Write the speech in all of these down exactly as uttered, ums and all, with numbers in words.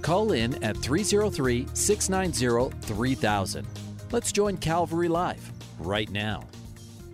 Call in at three oh three, six nine oh, three thousand. Let's join Calvary Live right now.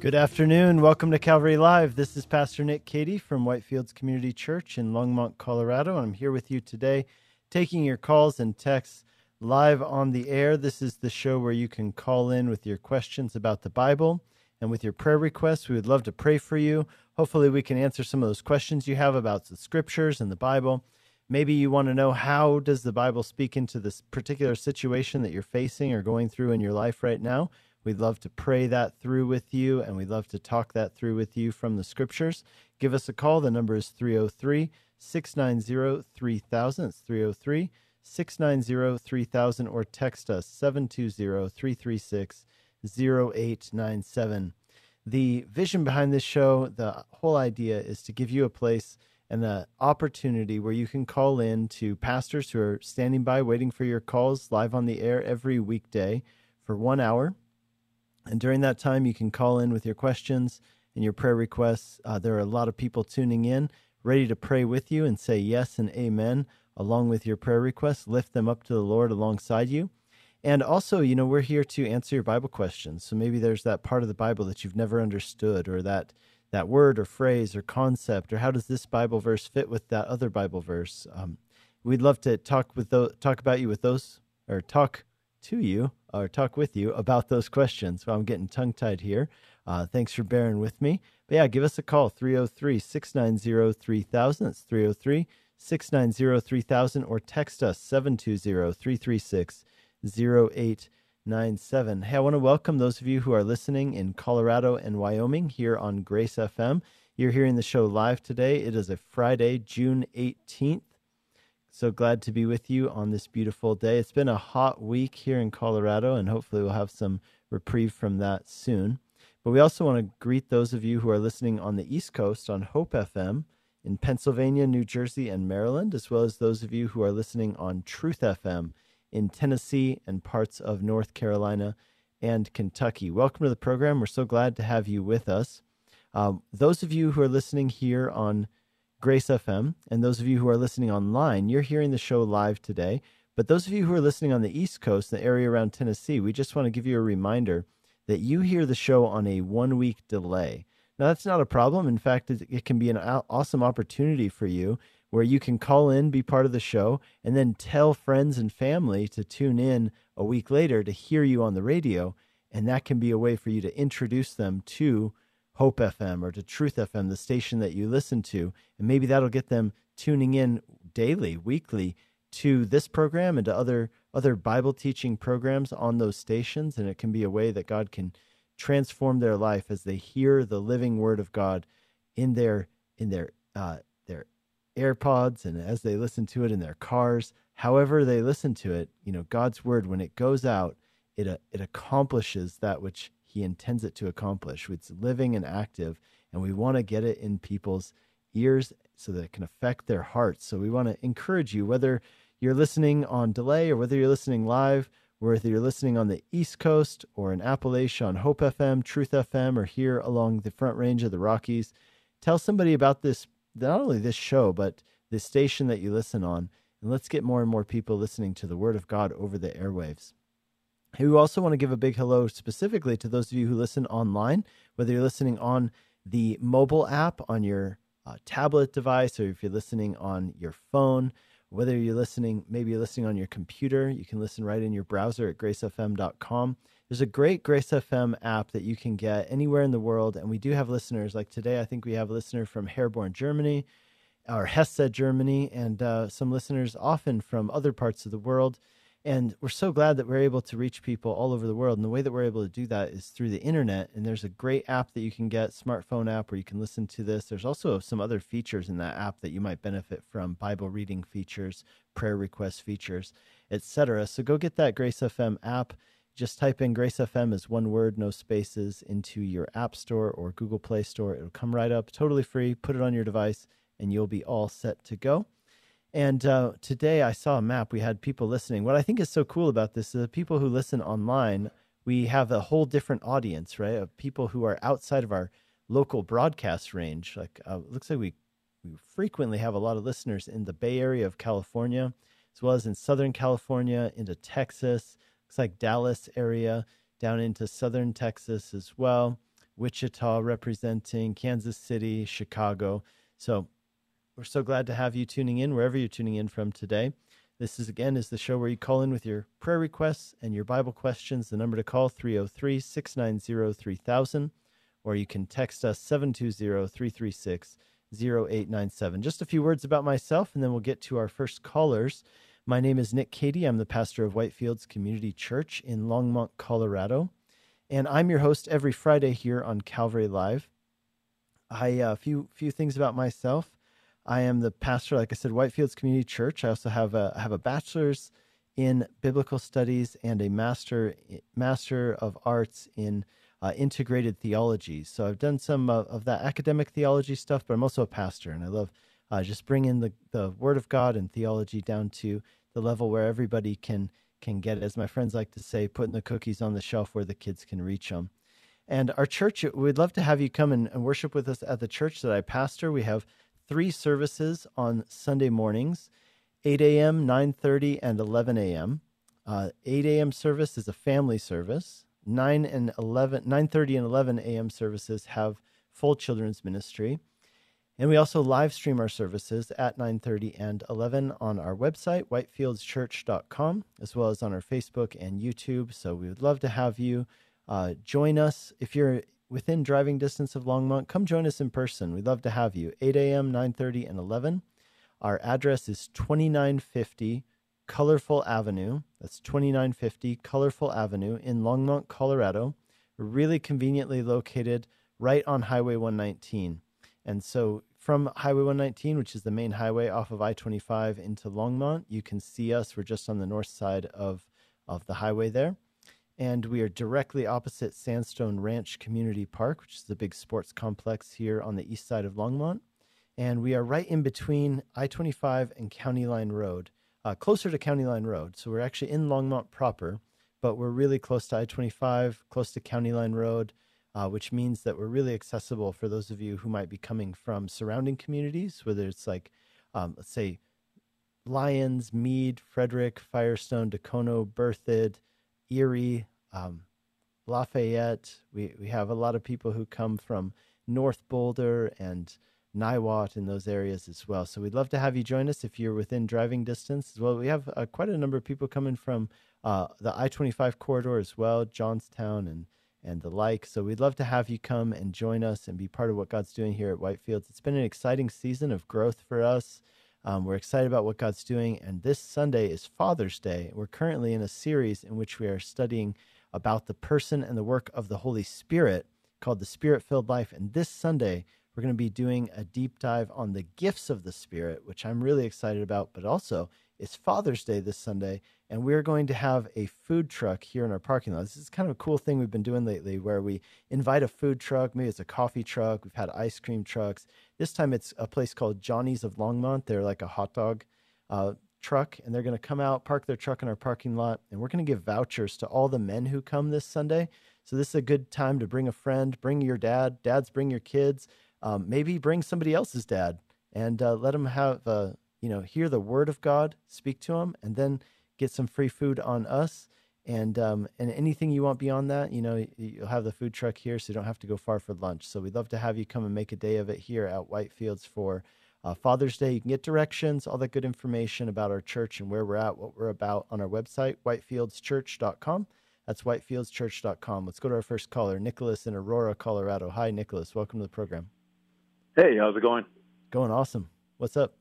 Good afternoon. Welcome to Calvary Live. This is Pastor Nick Cady from Whitefields Community Church in Longmont, Colorado. I'm here with you today taking your calls and texts live on the air. This is the show where you can call in with your questions about the Bible and with your prayer requests. We would love to pray for you. Hopefully we can answer some of those questions you have about the scriptures and the Bible. Maybe you want to know how does the Bible speak into this particular situation that you're facing or going through in your life right now. We'd love to pray that through with you, and we'd love to talk that through with you from the scriptures. Give us a call. The number is three oh three, six nine oh, three thousand. It's three oh three, six nine oh, three thousand, or text us seven two zero, three three six, zero eight nine seven. The vision behind this show, the whole idea is to give you a place and the opportunity where you can call in to pastors who are standing by waiting for your calls live on the air every weekday for one hour. And during that time, you can call in with your questions and your prayer requests. Uh, there are a lot of people tuning in, ready to pray with you and say yes and amen along with your prayer requests. Lift them up to the Lord alongside you. And also, you know, we're here to answer your Bible questions. So maybe there's that part of the Bible that you've never understood, or that that word or phrase or concept, or how does this Bible verse fit with that other Bible verse? Um, we'd love to talk with those, talk about you with those, or talk to you, or talk with you about those questions. Well, I'm getting tongue-tied here. Uh, thanks for bearing with me. But yeah, give us a call, three oh three, six nine oh, three thousand. That's three oh three, six nine oh, three thousand, or text us seven two zero, three three six, zero eight nine seven. Hey, I want to welcome those of you who are listening in Colorado and Wyoming here on Grace F M. You're hearing the show live today. It is a Friday, June eighteenth. So glad to be with you on this beautiful day. It's been a hot week here in Colorado, and hopefully we'll have some reprieve from that soon. But we also want to greet those of you who are listening on the East Coast on Hope F M in Pennsylvania, New Jersey, and Maryland, as well as those of you who are listening on Truth F M in Tennessee and parts of North Carolina and Kentucky. Welcome to the program. We're so glad to have you with us. Um, those of you who are listening here on Grace F M and those of you who are listening online, you're hearing the show live today. But those of you who are listening on the East Coast, the area around Tennessee, we just want to give you a reminder that you hear the show on a one-week delay. Now, that's not a problem. In fact, it can be an awesome opportunity for you, where you can call in, be part of the show, and then tell friends and family to tune in a week later to hear you on the radio. And that can be a way for you to introduce them to Hope F M or to Truth F M, the station that you listen to. And maybe that'll get them tuning in daily, weekly, to this program and to other, other Bible teaching programs on those stations. And it can be a way that God can transform their life as they hear the living Word of God in their, in their, uh, their AirPods, and as they listen to it in their cars, however they listen to it. You know, God's word, when it goes out, it uh, it accomplishes that which he intends it to accomplish. It's living and active, and we want to get it in people's ears so that it can affect their hearts. So we want to encourage you, whether you're listening on delay or whether you're listening live, whether you're listening on the East Coast or in Appalachia on Hope F M, Truth F M, or here along the Front Range of the Rockies, tell somebody about this, not only this show, but the station that you listen on. And let's get more and more people listening to the Word of God over the airwaves. Hey, we also want to give a big hello specifically to those of you who listen online, whether you're listening on the mobile app, on your uh, tablet device, or if you're listening on your phone, whether you're listening, maybe you're listening on your computer. You can listen right in your browser at grace f m dot com. There's a great Grace F M app that you can get anywhere in the world, and we do have listeners. Like today, I think we have a listener from Herborn, Germany, or Hesse, Germany, and uh, some listeners often from other parts of the world. And we're so glad that we're able to reach people all over the world. And the way that we're able to do that is through the internet. And there's a great app that you can get, smartphone app, where you can listen to this. There's also some other features in that app that you might benefit from, Bible reading features, prayer request features, et cetera. So go get that Grace F M app. Just type in Grace F M as one word, no spaces, into your App Store or Google Play Store. It'll come right up, totally free. Put it on your device, and you'll be all set to go. And uh, today I saw a map. We had people listening. What I think is so cool about this is the people who listen online, we have a whole different audience, right? Of people who are outside of our local broadcast range. Like, uh, it looks like we, we frequently have a lot of listeners in the Bay Area of California, as well as in Southern California, into Texas. Looks like Dallas area, down into Southern Texas as well. Wichita representing, Kansas City, Chicago. So we're so glad to have you tuning in wherever you're tuning in from today. This is, again, is the show where you call in with your prayer requests and your Bible questions. The number to call, three oh three, six nine oh, three thousand, or you can text us seven two zero, three three six, zero eight nine seven. Just a few words about myself, and then we'll get to our first callers. My name is Nick Cady. I'm the pastor of Whitefields Community Church in Longmont, Colorado, and I'm your host every Friday here on Calvary Live. I uh, few few things about myself. I am the pastor, like I said, Whitefields Community Church. I also have a I have a bachelor's in biblical studies and a master master of arts in uh, integrated theology. So I've done some of, of that academic theology stuff, but I'm also a pastor, and I love uh, just bringing the the Word of God and theology down to the level where everybody can can get it. As my friends like to say, putting the cookies on the shelf where the kids can reach them. And our church, we'd love to have you come and, and worship with us at the church that I pastor. We have three services on Sunday mornings, eight a.m., nine thirty, and eleven a.m. Uh, eight a.m. service is a family service. nine and eleven, nine thirty and eleven a.m. services have full children's ministry. And we also live stream our services at nine thirty and eleven on our website, whitefields church dot com, as well as on our Facebook and YouTube. So we would love to have you uh, join us. If you're within driving distance of Longmont, come join us in person. We'd love to have you. eight a.m., nine thirty, and eleven. Our address is twenty-nine fifty Colorful Avenue. That's twenty-nine fifty Colorful Avenue in Longmont, Colorado. We're really conveniently located right on Highway one nineteen. And so from Highway one nineteen, which is the main highway off of I twenty-five into Longmont, you can see us. We're just on the north side of, of the highway there. And we are directly opposite Sandstone Ranch Community Park, which is the big sports complex here on the east side of Longmont. And we are right in between I twenty-five and County Line Road, uh, closer to County Line Road. So we're actually in Longmont proper, but we're really close to I twenty-five, close to County Line Road, uh, which means that we're really accessible for those of you who might be coming from surrounding communities, whether it's like, um, let's say, Lyons, Meade, Frederick, Firestone, Decono, Berthoud, Erie, um, Lafayette. We, we have a lot of people who come from North Boulder and Niwot in those areas as well. So we'd love to have you join us if you're within driving distance as well. We have uh, quite a number of people coming from uh, the I twenty-five corridor as well, Johnstown and, and the like. So we'd love to have you come and join us and be part of what God's doing here at Whitefields. It's been an exciting season of growth for us. Um, we're excited about what God's doing, and this Sunday is Father's Day. We're currently in a series in which we are studying about the person and the work of the Holy Spirit called The Spirit-Filled Life, and this Sunday we're going to be doing a deep dive on the gifts of the Spirit, which I'm really excited about, but also it's Father's Day this Sunday, and we're going to have a food truck here in our parking lot. This is kind of a cool thing we've been doing lately where we invite a food truck. Maybe it's a coffee truck. We've had ice cream trucks. This time it's a place called Johnny's of Longmont. They're like a hot dog uh, truck, and they're going to come out, park their truck in our parking lot, and we're going to give vouchers to all the men who come this Sunday. So this is a good time to bring a friend, bring your dad, dads bring your kids, um, maybe bring somebody else's dad, and uh, let them have, uh, you know, hear the word of God, speak to them, and then get some free food on us. And um, and anything you want beyond that, you know, you'll have the food truck here, so you don't have to go far for lunch. So we'd love to have you come and make a day of it here at Whitefields for uh, Father's Day. You can get directions, all that good information about our church and where we're at, what we're about on our website, whitefields church dot com. That's whitefields church dot com. Let's go to our first caller, Nicholas in Aurora, Colorado. Hi, Nicholas. Welcome to the program. Hey, how's it going? Going awesome. What's up?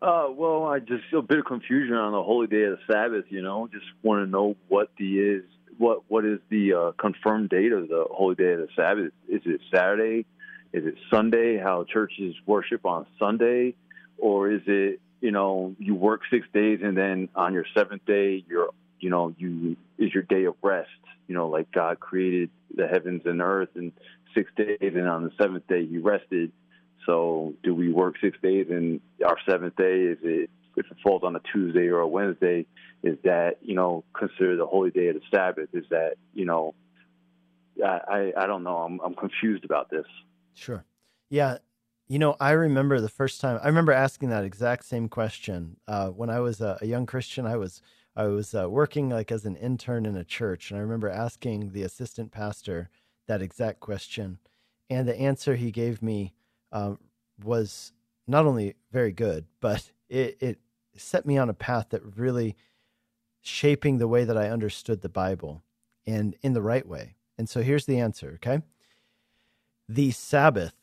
Uh, well, I just feel a bit of confusion on the holy day of the Sabbath, you know. Just want to know what the is what what is the uh, confirmed date of the holy day of the Sabbath. Is it Saturday? Is it Sunday? How churches worship on Sunday? Or is it, you know, you work six days and then on your seventh day, you're, you know, you is your day of rest. You know, like God created the heavens and earth in six days, and on the seventh day he rested. So do we work six days and our seventh day, is it, if it falls on a Tuesday or a Wednesday, is that, you know, considered the holy day of the Sabbath? Is that, you know, I, I, I don't know. I'm I'm confused about this. Sure. Yeah. You know, I remember the first time, I remember asking that exact same question. Uh, when I was a, a young Christian, I was, I was uh, working like as an intern in a church. And I remember asking the assistant pastor that exact question. And the answer he gave me Um, was not only very good, but it, it set me on a path that really shaping the way that I understood the Bible and in the right way. And so here's the answer, okay? The Sabbath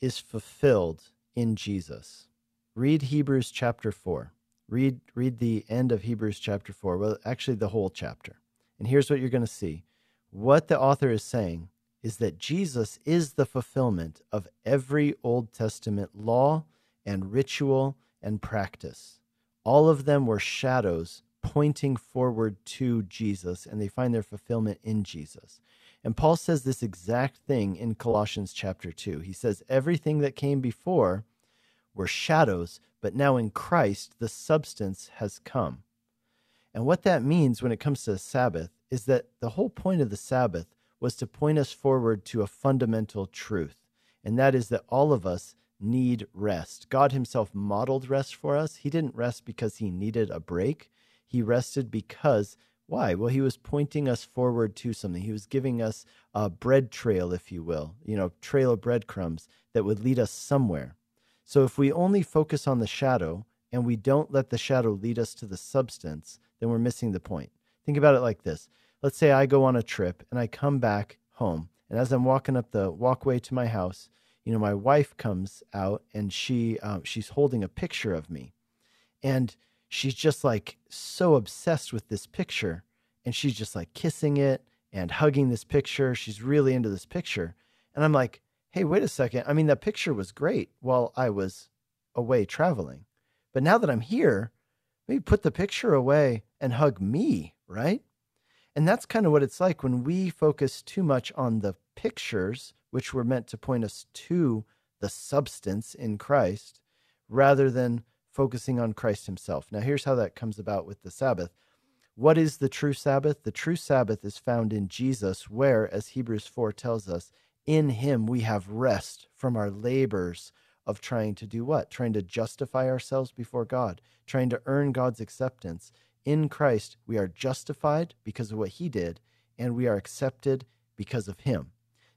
is fulfilled in Jesus. Read Hebrews chapter four. Read, read the end of Hebrews chapter four. Well, actually the whole chapter. And here's what you're going to see. What the author is saying is that Jesus is the fulfillment of every Old Testament law and ritual and practice. All of them were shadows pointing forward to Jesus, and they find their fulfillment in Jesus. And Paul says this exact thing in Colossians chapter two. He says, everything that came before were shadows, but now in Christ, the substance has come. And what that means when it comes to the Sabbath is that the whole point of the Sabbath was to point us forward to a fundamental truth, and that is that all of us need rest. God himself modeled rest for us. He didn't rest because he needed a break. He rested because, why? Well, he was pointing us forward to something. He was giving us a bread trail, if you will, you know, trail of breadcrumbs that would lead us somewhere. So if we only focus on the shadow and we don't let the shadow lead us to the substance, then we're missing the point. Think about it like this. Let's say I go on a trip and I come back home, and as I'm walking up the walkway to my house, you know, my wife comes out and she um, she's holding a picture of me, and she's just like so obsessed with this picture, and she's just like kissing it and hugging this picture. She's really into this picture, and I'm like, hey, wait a second. I mean, that picture was great while I was away traveling, but now that I'm here, maybe put the picture away and hug me, right? And that's kind of what it's like when we focus too much on the pictures, which were meant to point us to the substance in Christ, rather than focusing on Christ himself. Now, here's how that comes about with the Sabbath. What is the true Sabbath? The true Sabbath is found in Jesus, where, as Hebrews four tells us, in him we have rest from our labors of trying to do what? Trying to justify ourselves before God, trying to earn God's acceptance. In Christ, we are justified because of what he did, and we are accepted because of him.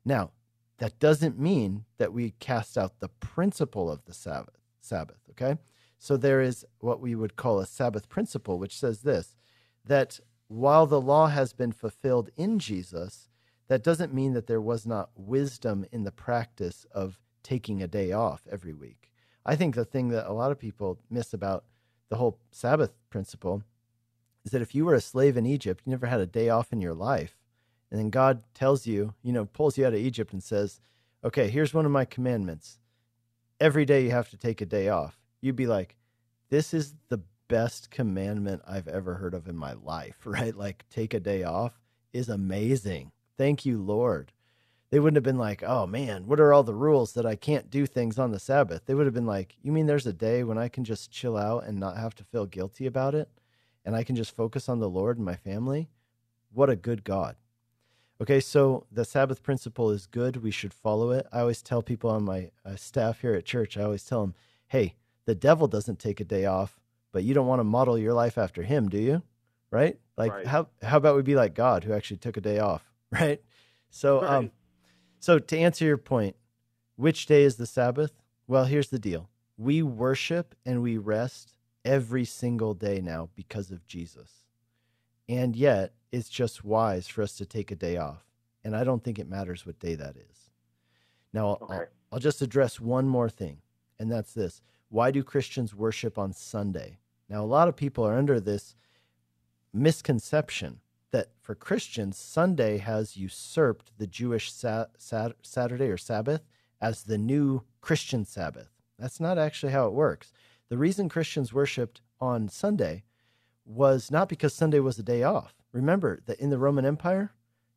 Now, that doesn't mean that we cast out the principle of the Sabbath, Sabbath, okay? So there is what we would call a Sabbath principle, which says this, that while the law has been fulfilled in Jesus, that doesn't mean that there was not wisdom in the practice of taking a day off every week. I think the thing that a lot of people miss about the whole Sabbath principle is that if you were a slave in Egypt, you never had a day off in your life. And then God tells you, you know, pulls you out of Egypt and says, okay, here's one of my commandments. Every day you have to take a day off. You'd be like, this is the best commandment I've ever heard of in my life, right? Like, take a day off is amazing. Thank you, Lord. They wouldn't have been like, oh man, what are all the rules that I can't do things on the Sabbath? They would have been like, you mean there's a day when I can just chill out and not have to feel guilty about it? And I can just focus on the Lord and my family? What a good God. Okay, so the Sabbath principle is good. We should follow it. I always tell people on my uh, staff here at church, I always tell them, hey, the devil doesn't take a day off, but you don't want to model your life after him, do you? Right? Like, right. how how about we be like God, who actually took a day off, right? So, right. Um, so to answer your point, which day is the Sabbath? Well, here's the deal. We worship and we rest every single day now because of Jesus. And yet it's just wise for us to take a day off. And I don't think it matters what day that is. Now, I'll, okay. I'll, I'll just address one more thing. And that's this. why do Christians worship on Sunday? Now, a lot of people are under this misconception that for Christians, Sunday has usurped the Jewish sa- sa- Saturday or Sabbath as the new Christian Sabbath. That's not actually how it works. The reason Christians worshiped on Sunday was not because Sunday was a day off. Remember that in the Roman Empire,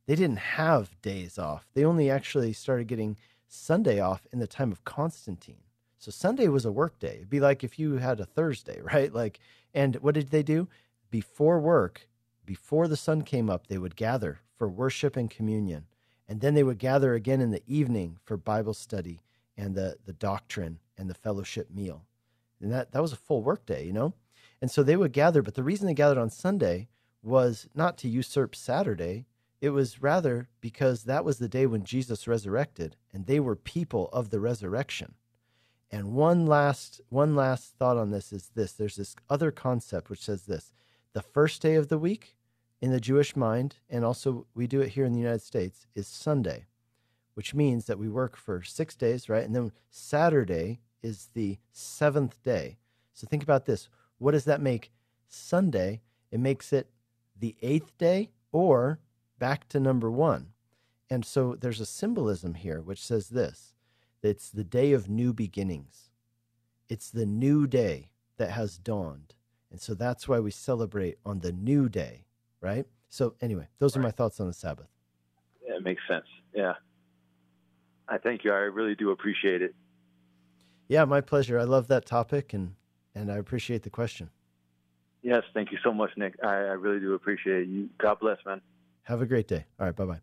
they didn't have days off. They only actually started getting Sunday off in the time of Constantine. So Sunday was a work day. It'd be like if you had a Thursday, right? Like, and what did they do? Before work, before the sun came up, they would gather for worship and communion. And then they would gather again in the evening for Bible study and the, the doctrine and the fellowship meal. And that, that was a full work day, you know? And so they would gather, but the reason they gathered on Sunday was not to usurp Saturday. It was rather because that was the day when Jesus resurrected, and they were people of the resurrection. And one last one last thought on this is this. There's this other concept which says this. The first day of the week in the Jewish mind, and also we do it here in the United States, is Sunday, which means that we work for six days, right? And then Saturday is the seventh day. So think about this. What does that make Sunday? It makes it the eighth day, or back to number one. And so there's a symbolism here which says this. It's the day of new beginnings. It's the new day that has dawned. And so that's why we celebrate on the new day, right? So anyway, those right. are my thoughts on the Sabbath. Yeah, it makes sense. Yeah. I thank you. I really do appreciate it. Yeah, my pleasure. I love that topic, and, and I appreciate the question. Yes, thank you so much, Nick. I, I really do appreciate you. God bless, man. Have a great day. All right, bye-bye.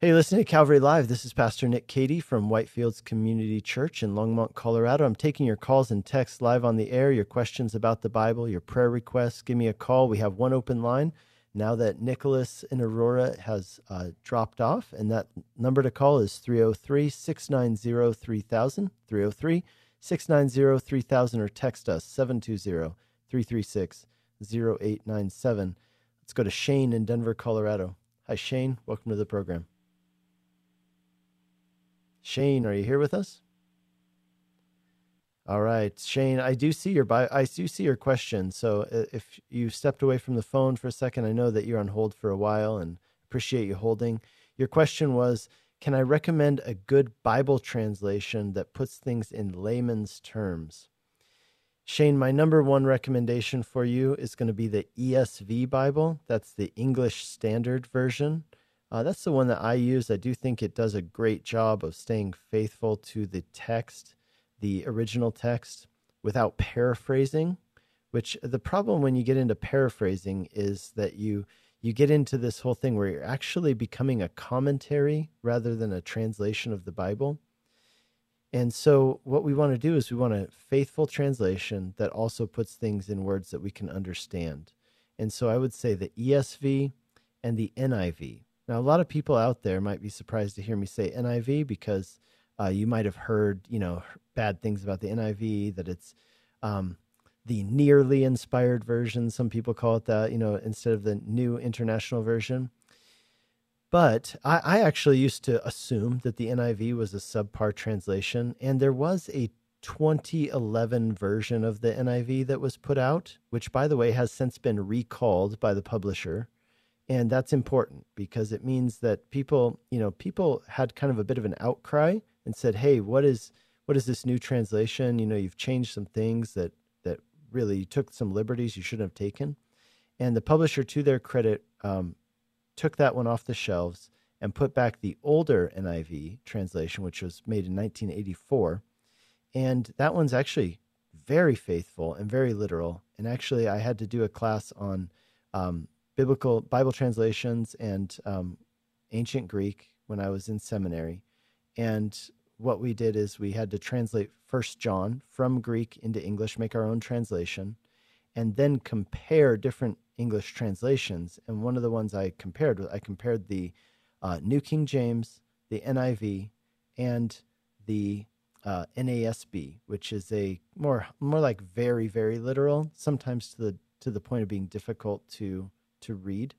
Hey, listen to Calvary Live. This is Pastor Nick Cady from Whitefields Community Church in Longmont, Colorado. I'm taking your calls and texts live on the air, your questions about the Bible, your prayer requests. Give me a call. We have one open line now that Nicholas in Aurora has uh, dropped off, and that number to call is three oh three, six nine oh, three thousand, three oh three, six nine oh, three thousand, or text us seven two zero, three three six, zero eight nine seven. Let's go to Shane in Denver, Colorado. Hi, Shane. Welcome to the program. Shane, are you here with us? All right, Shane, I do see your bio, I do see your question. So if you stepped away from the phone for a second, I know that you're on hold for a while, and appreciate you holding. Your question was, can I recommend a good Bible translation that puts things in layman's terms? Shane, my number one recommendation for you is going to be the E S V Bible. That's the English Standard Version. Uh, that's the one that I use. I do think it does a great job of staying faithful to the text, the original text, without paraphrasing, which the problem when you get into paraphrasing is that you you get into this whole thing where you're actually becoming a commentary rather than a translation of the Bible. And so what we want to do is we want a faithful translation that also puts things in words that we can understand. And so I would say the E S V and the N I V. Now, a lot of people out there might be surprised to hear me say N I V because uh, you might have heard, you know, bad things about the N I V, that it's um, the nearly inspired version. Some people call it that, you know, instead of the New International Version. But I, I actually used to assume that the N I V was a subpar translation, and there was a twenty eleven version of the N I V that was put out, which, by the way, has since been recalled by the publisher. And that's important because it means that people, you know, people had kind of a bit of an outcry and said, hey, what is what is this new translation? You know, you've changed some things that that really you took some liberties you shouldn't have taken. And the publisher, to their credit, um, took that one off the shelves and put back the older N I V translation, which was made in nineteen eighty-four. And that one's actually very faithful and very literal. And actually, I had to do a class on um biblical Bible translations and um, ancient Greek when I was in seminary. And what we did is we had to translate First John from Greek into English, make our own translation, and then compare different English translations. And one of the ones I compared, I compared the uh, New King James, the N I V, and the uh, N A S B, which is a more more like very, very literal, sometimes to the to the point of being difficult to to read.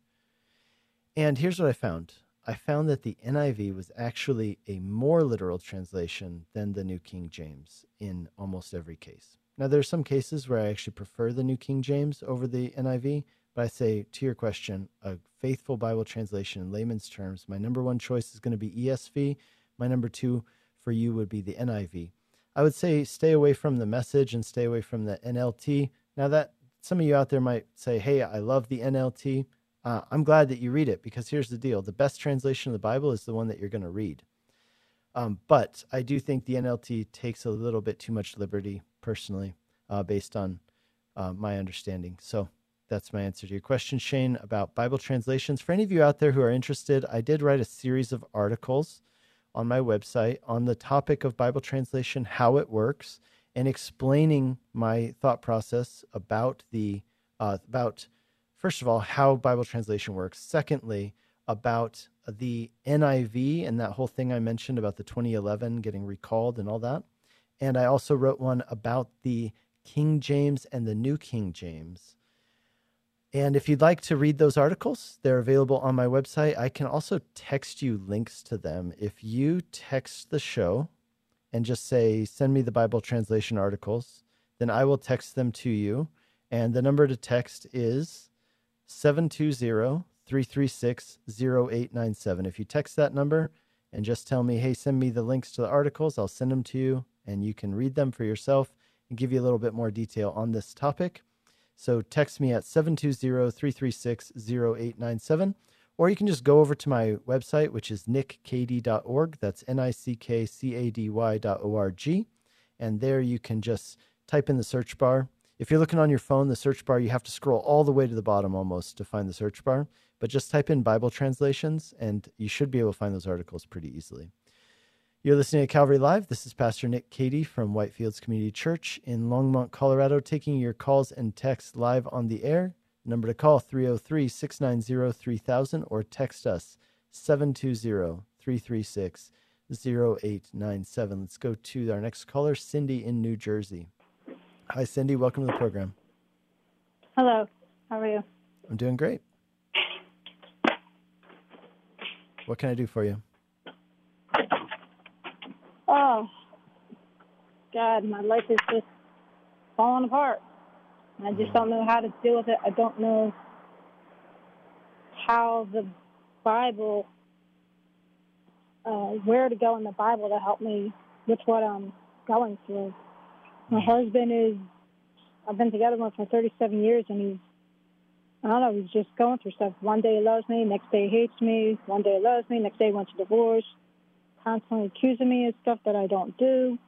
And here's what I found. I found that the N I V was actually a more literal translation than the New King James in almost every case. Now, there's some cases where I actually prefer the New King James over the N I V, but I say, to your question, a faithful Bible translation in layman's terms, my number one choice is going to be E S V. My number two for you would be the N I V. I would say stay away from the Message and stay away from the N L T. Now, that some of you out there might say, hey, I love the N L T. Uh, I'm glad that you read it, because here's the deal. The best translation of the Bible is the one that you're going to read. Um, but I do think the N L T takes a little bit too much liberty, personally, uh, based on uh, my understanding. So that's my answer to your question, Shane, about Bible translations. For any of you out there who are interested, I did write a series of articles on my website on the topic of Bible translation, how it works, and explaining my thought process about the, uh, about, first of all, how Bible translation works. Secondly, about the N I V and that whole thing I mentioned about the twenty eleven getting recalled and all that. And I also wrote one about the King James and the New King James. And if you'd like to read those articles, they're available on my website. I can also text you links to them. If you text the show and just say, send me the Bible translation articles, then I will text them to you. And the number to text is seven two zero, three three six, zero eight nine seven. If you text that number and just tell me, hey, send me the links to the articles, I'll send them to you, and you can read them for yourself and give you a little bit more detail on this topic. So text me at seven two zero, three three six, zero eight nine seven, or you can just go over to my website, which is nick cady dot org. That's N I C K C A D Y dot O R G. And there you can just type in the search bar. If you're looking on your phone, the search bar, you have to scroll all the way to the bottom almost to find the search bar. But just type in Bible translations, and you should be able to find those articles pretty easily. You're listening to Calvary Live. This is Pastor Nick Cady from Whitefields Community Church in Longmont, Colorado, taking your calls and texts live on the air. Number to call, three oh three, six nine zero, three thousand, or text us, seven two zero, three three six, zero eight nine seven. Let's go to our next caller, Cindy in New Jersey. Hi, Cindy. Welcome to the program. Hello. How are you? I'm doing great. What can I do for you? Oh, God, my life is just falling apart. I just don't know how to deal with it. I don't know how the Bible, uh, where to go in the Bible to help me with what I'm going through. My husband is, I've been together with him for thirty-seven years, and he's, I don't know, he's just going through stuff. One day he loves me, next day he hates me, one day he loves me, next day he wants a divorce. Constantly accusing me of stuff that I don't do.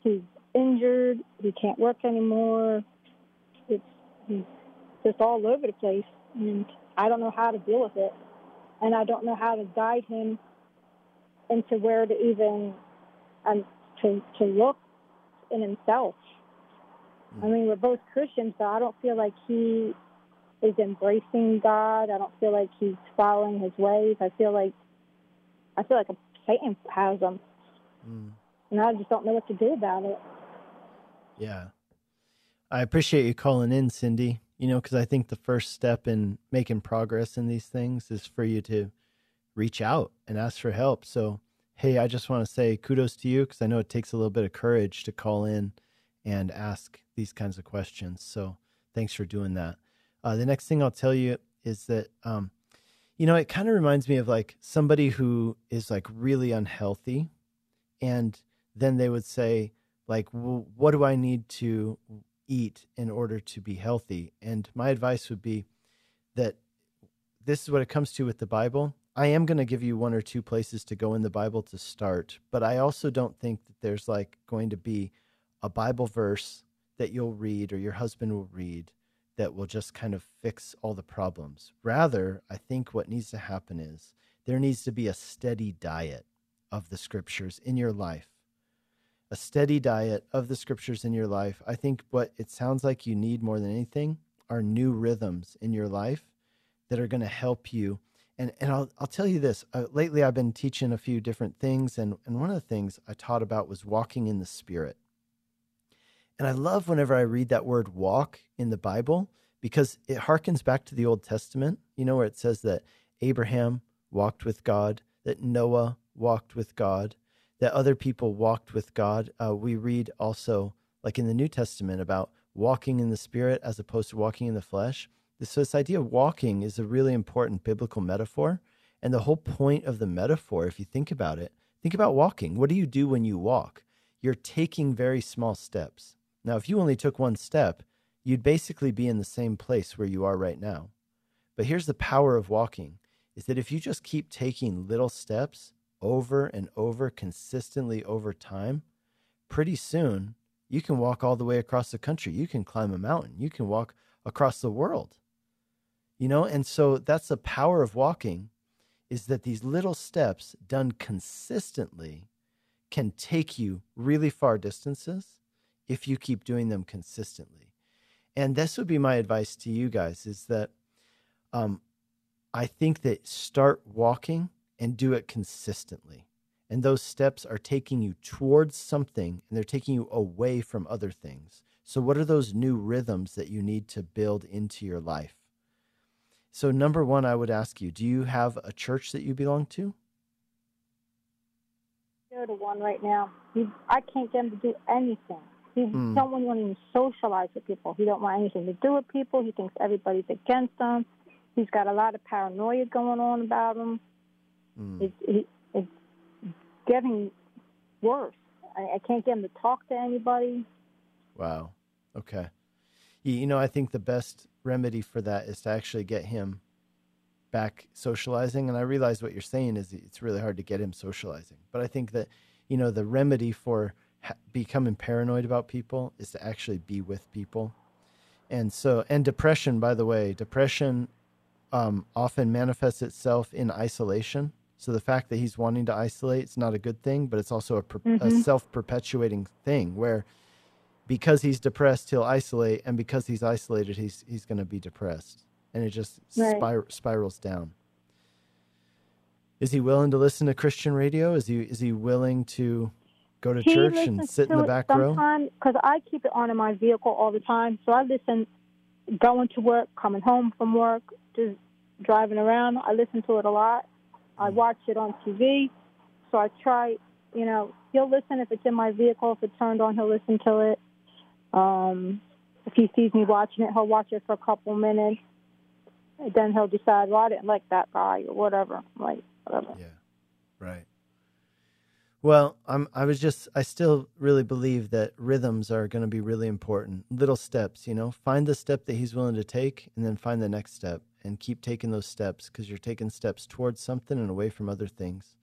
He's injured. He can't work anymore. It's he's just all over the place, and I don't know how to deal with it. And I don't know how to guide him into where to even and to to look in himself. I mean, we're both Christians, so I don't feel like he is embracing God. I don't feel like he's following his ways. I feel like I feel like a Satan has them, mm. and I just don't know what to do about it. Yeah. I appreciate you calling in, Cindy, you know, because I think the first step in making progress in these things is for you to reach out and ask for help. So, hey, I just want to say kudos to you, because I know it takes a little bit of courage to call in and ask these kinds of questions. So thanks for doing that. Uh, the next thing I'll tell you is that, um, you know, it kind of reminds me of like somebody who is like really unhealthy, and then they would say like, well, what do I need to eat in order to be healthy? And my advice would be that this is what it comes to with the Bible. I am going to give you one or two places to go in the Bible to start, but I also don't think that there's like going to be a Bible verse that you'll read or your husband will read that will just kind of fix all the problems. Rather, I think what needs to happen is there needs to be a steady diet of the scriptures in your life. A steady diet of the scriptures in your life. I think what it sounds like you need more than anything are new rhythms in your life that are going to help you. And and I'll I'll tell you this, uh, lately I've been teaching a few different things, and, and one of the things I taught about was walking in the Spirit. And I love whenever I read that word walk in the Bible, because it harkens back to the Old Testament, you know, where it says that Abraham walked with God, that Noah walked with God, that other people walked with God. Uh, we read also like in the New Testament about walking in the Spirit as opposed to walking in the flesh. So this idea of walking is a really important biblical metaphor. And the whole point of the metaphor, if you think about it, think about walking. What do you do when you walk? You're taking very small steps. Now, if you only took one step, you'd basically be in the same place where you are right now. But here's the power of walking, is that if you just keep taking little steps over and over, consistently over time, pretty soon you can walk all the way across the country. You can climb a mountain. You can walk across the world, you know? And so that's the power of walking, is that these little steps done consistently can take you really far distances if you keep doing them consistently. And this would be my advice to you guys, is that um, I think that start walking and do it consistently. And those steps are taking you towards something, and they're taking you away from other things. So what are those new rhythms that you need to build into your life? So number one, I would ask you, do you have a church that you belong to? I go to one right now. He, I can't get him to do anything. He mm. don't want to even socialize with people. He don't want anything to do with people. He thinks everybody's against him. He's got a lot of paranoia going on about him. Mm. It, it, it's getting worse. I, I can't get him to talk to anybody. Wow. Okay. You know, I think the best remedy for that is to actually get him back socializing. And I realize what you're saying is it's really hard to get him socializing. But I think that, you know, the remedy for ha- becoming paranoid about people is to actually be with people. And so, and depression, by the way, depression um, often manifests itself in isolation. So the fact that he's wanting to isolate, it's not a good thing, but it's also a, per- mm-hmm. a self-perpetuating thing where, because he's depressed, he'll isolate, and because he's isolated, he's he's going to be depressed, and it just right. spir- spirals down. Is he willing to listen to Christian radio? Is he is he willing to go to he church and sit in the back row? Because I keep it on in my vehicle all the time, so I listen going to work, coming home from work, just driving around. I listen to it a lot. I watch it on T V, so I try. You know, he'll listen if it's in my vehicle. If it's turned on, he'll listen to it. Um, if he sees me watching it, he'll watch it for a couple minutes. And then he'll decide, well, I didn't like that guy or whatever. Like, whatever. Yeah, right. Well, I'm, I was just, I still really believe that rhythms are going to be really important. Little steps, you know, find the step that he's willing to take and then find the next step and keep taking those steps, because you're taking steps towards something and away from other things.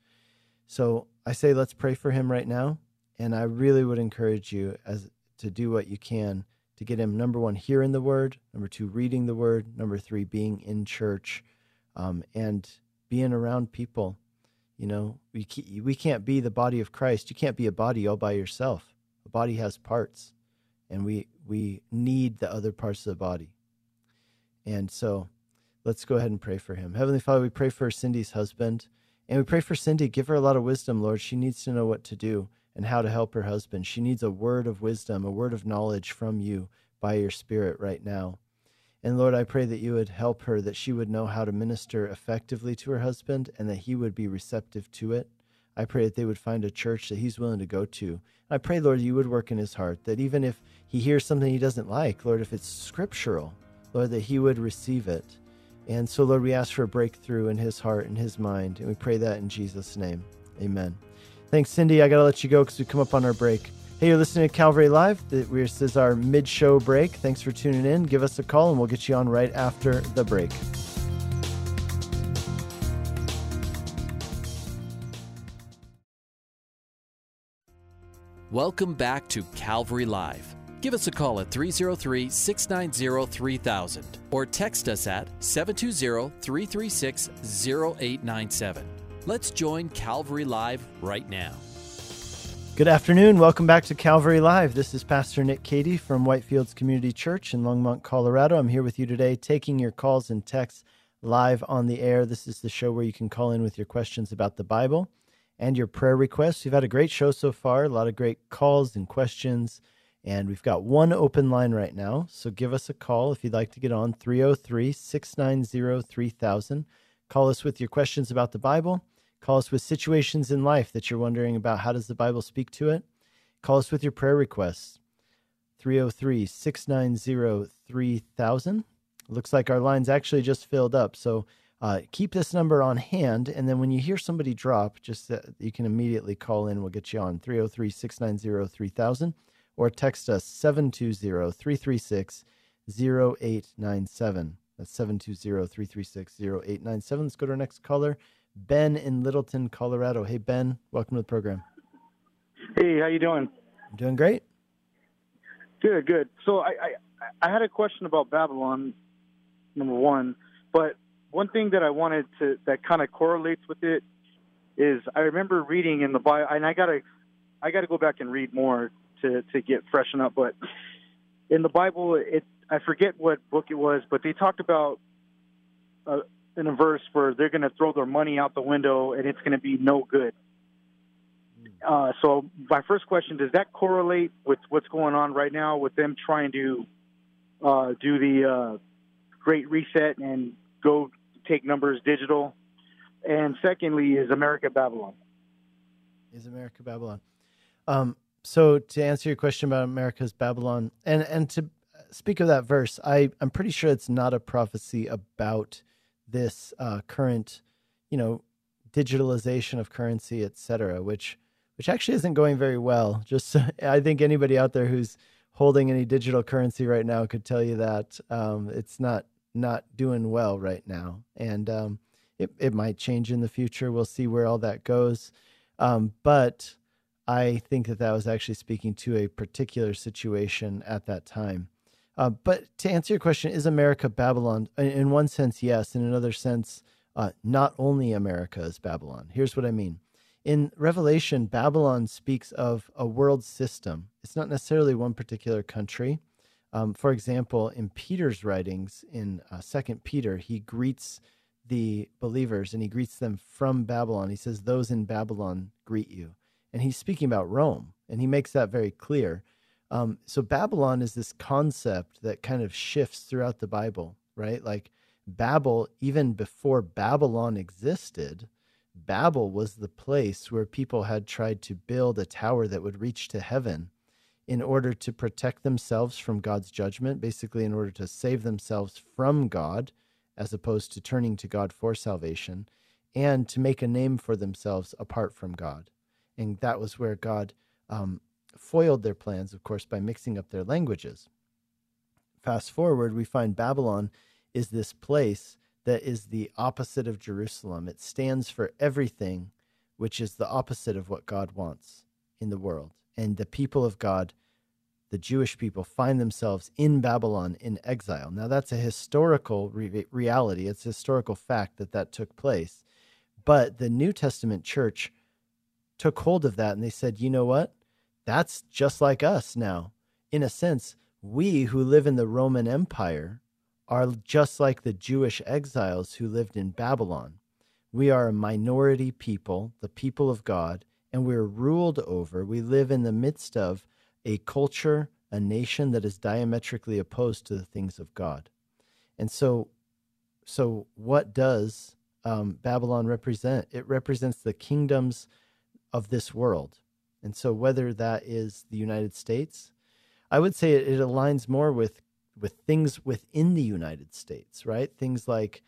So I say, let's pray for him right now. And I really would encourage you as to do what you can to get him, number one, hearing the word, number two, reading the word, number three, being in church, um, and being around people. You know, we we can't be the body of Christ. You can't be a body all by yourself. A body has parts, and we we need the other parts of the body. And so let's go ahead and pray for him. Heavenly Father, we pray for Cindy's husband. And we pray for Cindy, give her a lot of wisdom, Lord. She needs to know what to do and how to help her husband. She needs a word of wisdom, a word of knowledge from you by your Spirit right now. And Lord, I pray that you would help her, that she would know how to minister effectively to her husband and that he would be receptive to it. I pray that they would find a church that he's willing to go to. I pray, Lord, you would work in his heart, that even if he hears something he doesn't like, Lord, if it's scriptural, Lord, that he would receive it. And so, Lord, we ask for a breakthrough in his heart and his mind, and we pray that in Jesus' name. Amen. Thanks, Cindy. I got to let you go because we come up on our break. Hey, you're listening to Calvary Live. This is our mid-show break. Thanks for tuning in. Give us a call, and we'll get you on right after the break. Welcome back to Calvary Live. Give us a call at three oh three, six nine oh, three thousand or text us at seven two zero, three three six, zero eight nine seven. Let's join Calvary Live right now. Good afternoon. Welcome back to Calvary Live. This is Pastor Nick Cady from Whitefields Community Church in Longmont, Colorado. I'm here with you today taking your calls and texts live on the air. This is the show where you can call in with your questions about the Bible and your prayer requests. We've had a great show so far, a lot of great calls and questions. And we've got one open line right now, so give us a call if you'd like to get on, three oh three, six nine oh, three thousand. Call us with your questions about the Bible. Call us with situations in life that you're wondering about, how does the Bible speak to it? Call us with your prayer requests. three oh three, six nine zero, three thousand. Looks like our line's actually just filled up. So uh, keep this number on hand. And then when you hear somebody drop, just uh, you can immediately call in. We'll get you on three oh three, six nine zero, three thousand or text us seven two zero, three three six, zero eight nine seven. That's seven two zero, three three six, zero eight nine seven. Let's go to our next caller, Ben in Littleton, Colorado. Hey, Ben, welcome to the program. Hey, how you doing? I'm doing great. Good, good. So I, I, I had a question about Babylon, number one, but one thing that I wanted to, that kind of correlates with it is I remember reading in the Bible, and I gotta, I gotta go back and read more to, to get freshen up, but in the Bible, it, I forget what book it was, but they talked about uh, in a verse where they're going to throw their money out the window and it's going to be no good. Uh, so my first question, does that correlate with what's going on right now with them trying to uh, do the uh, Great Reset and go take numbers digital? And secondly, is America Babylon? Is America Babylon? Um, so to answer your question about America's Babylon, and, and to speak of that verse, I, I'm pretty sure it's not a prophecy about this uh, current, you know, digitalization of currency, et cetera, which which actually isn't going very well. Just I think anybody out there who's holding any digital currency right now could tell you that um, it's not not doing well right now. And um, it, it might change in the future. We'll see where all that goes. Um, but I think that that was actually speaking to a particular situation at that time. Uh, but to answer your question, is America Babylon? In, in one sense, yes. In another sense, uh, not only America is Babylon. Here's what I mean. In Revelation, Babylon speaks of a world system. It's not necessarily one particular country. Um, for example, in Peter's writings, in uh, Second Peter, he greets the believers, and he greets them from Babylon. He says, those in Babylon greet you. And he's speaking about Rome, and he makes that very clear. Um, so Babylon is this concept that kind of shifts throughout the Bible, right? Like Babel, even before Babylon existed, Babel was the place where people had tried to build a tower that would reach to heaven in order to protect themselves from God's judgment, basically in order to save themselves from God, as opposed to turning to God for salvation, and to make a name for themselves apart from God. And that was where God um, foiled their plans, of course, by mixing up their languages. Fast forward, we find Babylon is this place that is the opposite of Jerusalem. It stands for everything which is the opposite of what God wants in the world. And the people of God, the Jewish people, find themselves in Babylon in exile. Now, that's a historical re- reality. It's a historical fact that that took place. But the New Testament church took hold of that, and they said, you know what? That's just like us now. In a sense, we who live in the Roman Empire are just like the Jewish exiles who lived in Babylon. We are a minority people, the people of God, and we're ruled over. We live in the midst of a culture, a nation that is diametrically opposed to the things of God. And so, so what does um, Babylon represent? It represents the kingdoms of this world. And so whether that is the United States, I would say it, it aligns more with with things within the United States, right? Things like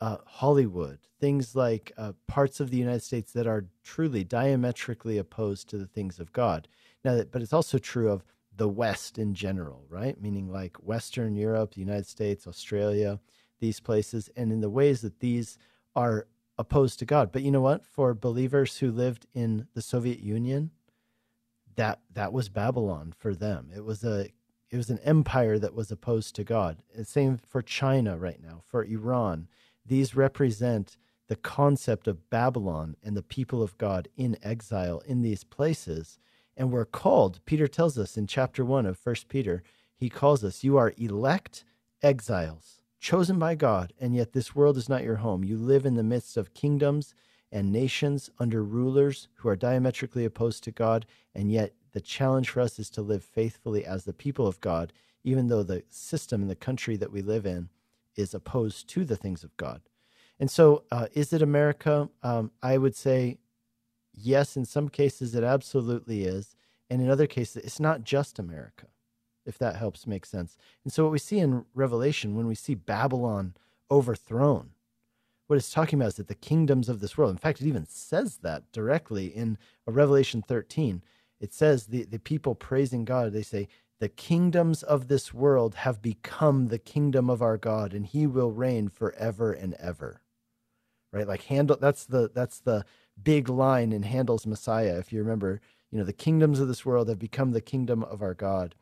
uh, Hollywood, things like uh, parts of the United States that are truly diametrically opposed to the things of God. Now, that, but it's also true of the West in general, right? Meaning like Western Europe, the United States, Australia, these places, and in the ways that these are opposed to God. But you know what? For believers who lived in the Soviet Union, that that was Babylon for them. It was a It was an empire that was opposed to God. And same for China right now, for Iran. These represent the concept of Babylon and the people of God in exile in these places. And we're called, Peter tells us in chapter one of First Peter, he calls us, you are elect exiles, chosen by God, and yet this world is not your home. You live in the midst of kingdoms and nations under rulers who are diametrically opposed to God, and yet the challenge for us is to live faithfully as the people of God, even though the system and the country that we live in is opposed to the things of God. And so uh, is it America? Um, I would say yes, in some cases it absolutely is. And in other cases, it's not just America. if that helps make sense. And so what we see in Revelation, when we see Babylon overthrown, what it's talking about is that the kingdoms of this world, in fact, it even says that directly in Revelation thirteen. It says the, the people praising God, they say, the kingdoms of this world have become the kingdom of our God, and he will reign forever and ever. Right? Like handle, that's the, that's the big line in Handel's Messiah. If you remember, you know, the kingdoms of this world have become the kingdom of our God,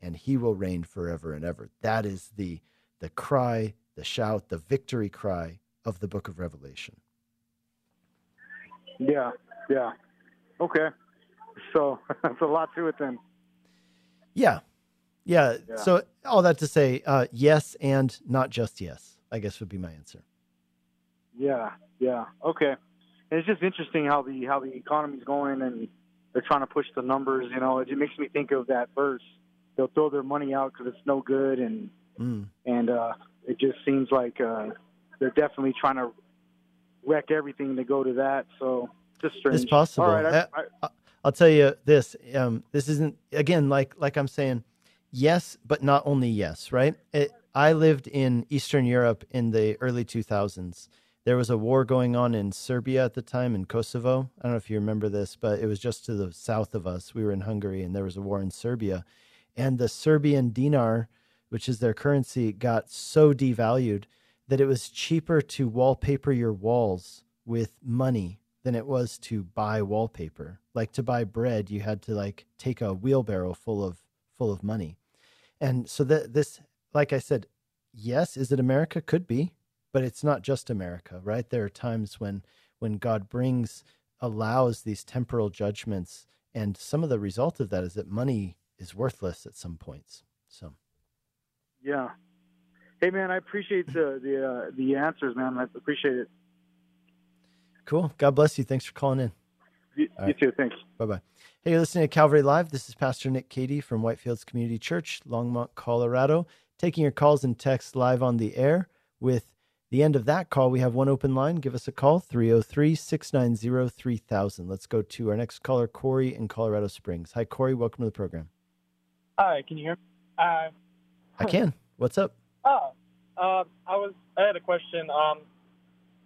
and he will reign forever and ever. That is the, the cry, the shout, the victory cry of the book of Revelation. Yeah. Yeah. Okay. So that's a lot to it then. Yeah. Yeah. Yeah. So all that to say, uh, yes, and not just yes, I guess would be my answer. Yeah. Yeah. Okay. And it's just interesting how the, how the economy's going and they're trying to push the numbers, you know, it, it makes me think of that verse. They'll throw their money out because it's no good. And, mm. and, uh, it just seems like, uh, they're definitely trying to wreck everything to go to that. So just strange. It's possible. All right, I, I, I, I'll tell you this, um, this isn't, again, like, like I'm saying, yes, but not only yes, right? It, I lived in Eastern Europe in the early two thousands. There was a war going on in Serbia at the time, in Kosovo. I don't know if you remember this, but it was just to the south of us. We were in Hungary and there was a war in Serbia, and the Serbian dinar, which is their currency, got so devalued that it was cheaper to wallpaper your walls with money than it was to buy wallpaper. Like to buy bread, you had to like take a wheelbarrow full of full of money. And so that this, like I said, yes, is it America? Could be, but it's not just America, right? There are times when when God brings, allows these temporal judgments, and some of the result of that is that money is worthless at some points. So, yeah. Hey man, I appreciate the the uh, the answers, man. I appreciate it. Cool. God bless you. Thanks for calling in. You, you right. too. Thanks. Bye-bye. Hey, you're listening to Calvary Live. This is Pastor Nick Cady from Whitefields Community Church, Longmont, Colorado, taking your calls and texts live on the air. With the end of that call, we have one open line. Give us a call, three oh three, six nine oh, three thousand. Let's go to our next caller, Corey in Colorado Springs. Hi, Corey. Welcome to the program. Hi. Can you hear me? Uh, I can. What's up? Oh, uh, I was. I had a question. Um,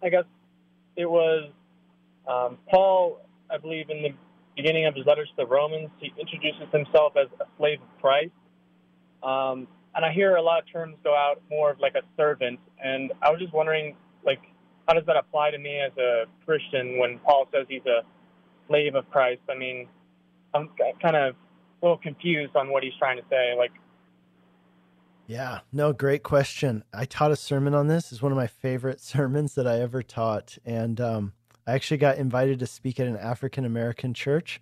I guess it was um, Paul, I believe, in the beginning of his letters to the Romans, he introduces himself as a slave of Christ. Um, and I hear a lot of terms go out more of like a servant. And I was just wondering, like, how does that apply to me as a Christian when Paul says he's a slave of Christ? I mean, I'm kind of a little confused on what he's trying to say. Like, Yeah, no, great question. I taught a sermon on this. It's one of my favorite sermons that I ever taught. And um, I actually got invited to speak at an African-American church.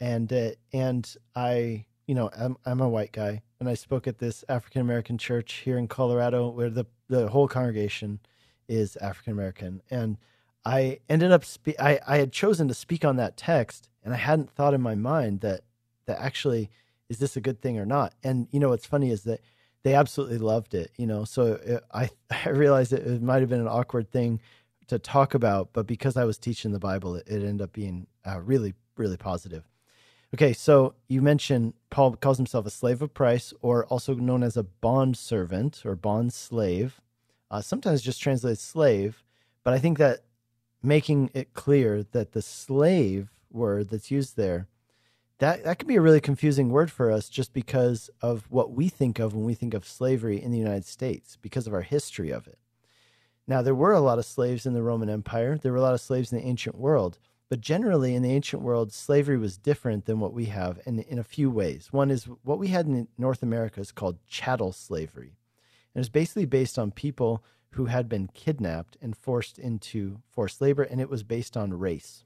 And uh, and I, you know, I'm, I'm a white guy. And I spoke at this African-American church here in Colorado where the, the whole congregation is African-American. And I ended up, spe- I, I had chosen to speak on that text. And I hadn't thought in my mind that, that actually, is this a good thing or not? And, you know, what's funny is that they absolutely loved it, you know, so it, I, I realized it, it might've been an awkward thing to talk about, but because I was teaching the Bible, it, it ended up being uh, really, really positive. Okay. So you mentioned Paul calls himself a slave of Christ, or also known as a bond servant or bond slave, uh, sometimes just translates slave, but I think that making it clear that the slave word that's used there, That that can be a really confusing word for us just because of what we think of when we think of slavery in the United States, because of our history of it. Now, there were a lot of slaves in the Roman Empire. There were a lot of slaves in the ancient world. But generally, in the ancient world, slavery was different than what we have in, in a few ways. One is what we had in North America is called chattel slavery. And it's basically based on people who had been kidnapped and forced into forced labor, and it was based on race.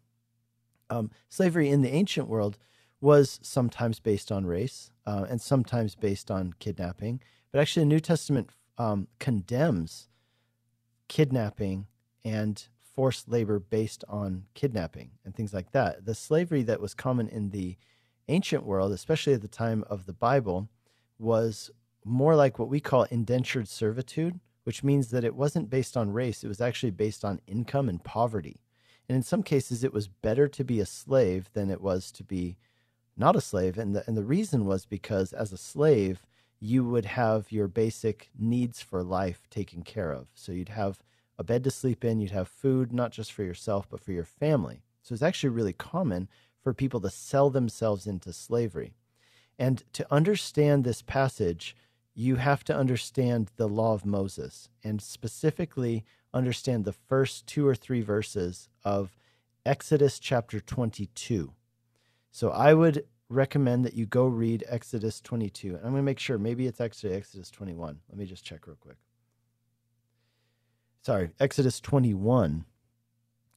Um, slavery in the ancient world was sometimes based on race uh, and sometimes based on kidnapping. But actually, the New Testament um, condemns kidnapping and forced labor based on kidnapping and things like that. The slavery that was common in the ancient world, especially at the time of the Bible, was more like what we call indentured servitude, which means that it wasn't based on race. It was actually based on income and poverty. And in some cases, it was better to be a slave than it was to be not a slave. And the, and the reason was because as a slave, you would have your basic needs for life taken care of. So you'd have a bed to sleep in, you'd have food, not just for yourself, but for your family. So it's actually really common for people to sell themselves into slavery. And to understand this passage, you have to understand the law of Moses, and specifically understand the first two or three verses of Exodus chapter twenty-two. So I would recommend that you go read Exodus twenty-two. And I'm going to make sure, maybe it's actually Exodus twenty-one. Let me just check real quick. Sorry, Exodus twenty-one.